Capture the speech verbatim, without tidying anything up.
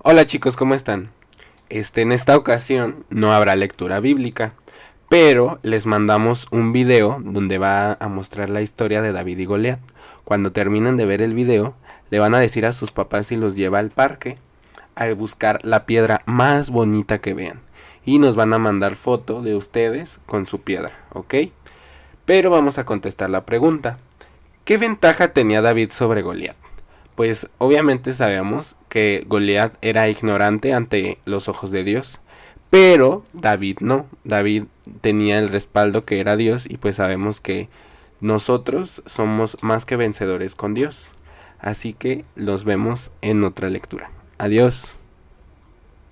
Hola chicos, ¿cómo están? Este, en esta ocasión no habrá lectura bíblica, pero les mandamos un video donde va a mostrar la historia de David y Goliat. Cuando terminan de ver el video, le van a decir a sus papás si los lleva al parque a buscar la piedra más bonita que vean. Y nos van a mandar foto de ustedes con su piedra, ¿ok? Pero vamos a contestar la pregunta. ¿Qué ventaja tenía David sobre Goliat? Pues obviamente sabemos que Goliat era ignorante ante los ojos de Dios, pero David no. David tenía el respaldo que era Dios, y pues sabemos que nosotros somos más que vencedores con Dios. Así que los vemos en otra lectura. Adiós.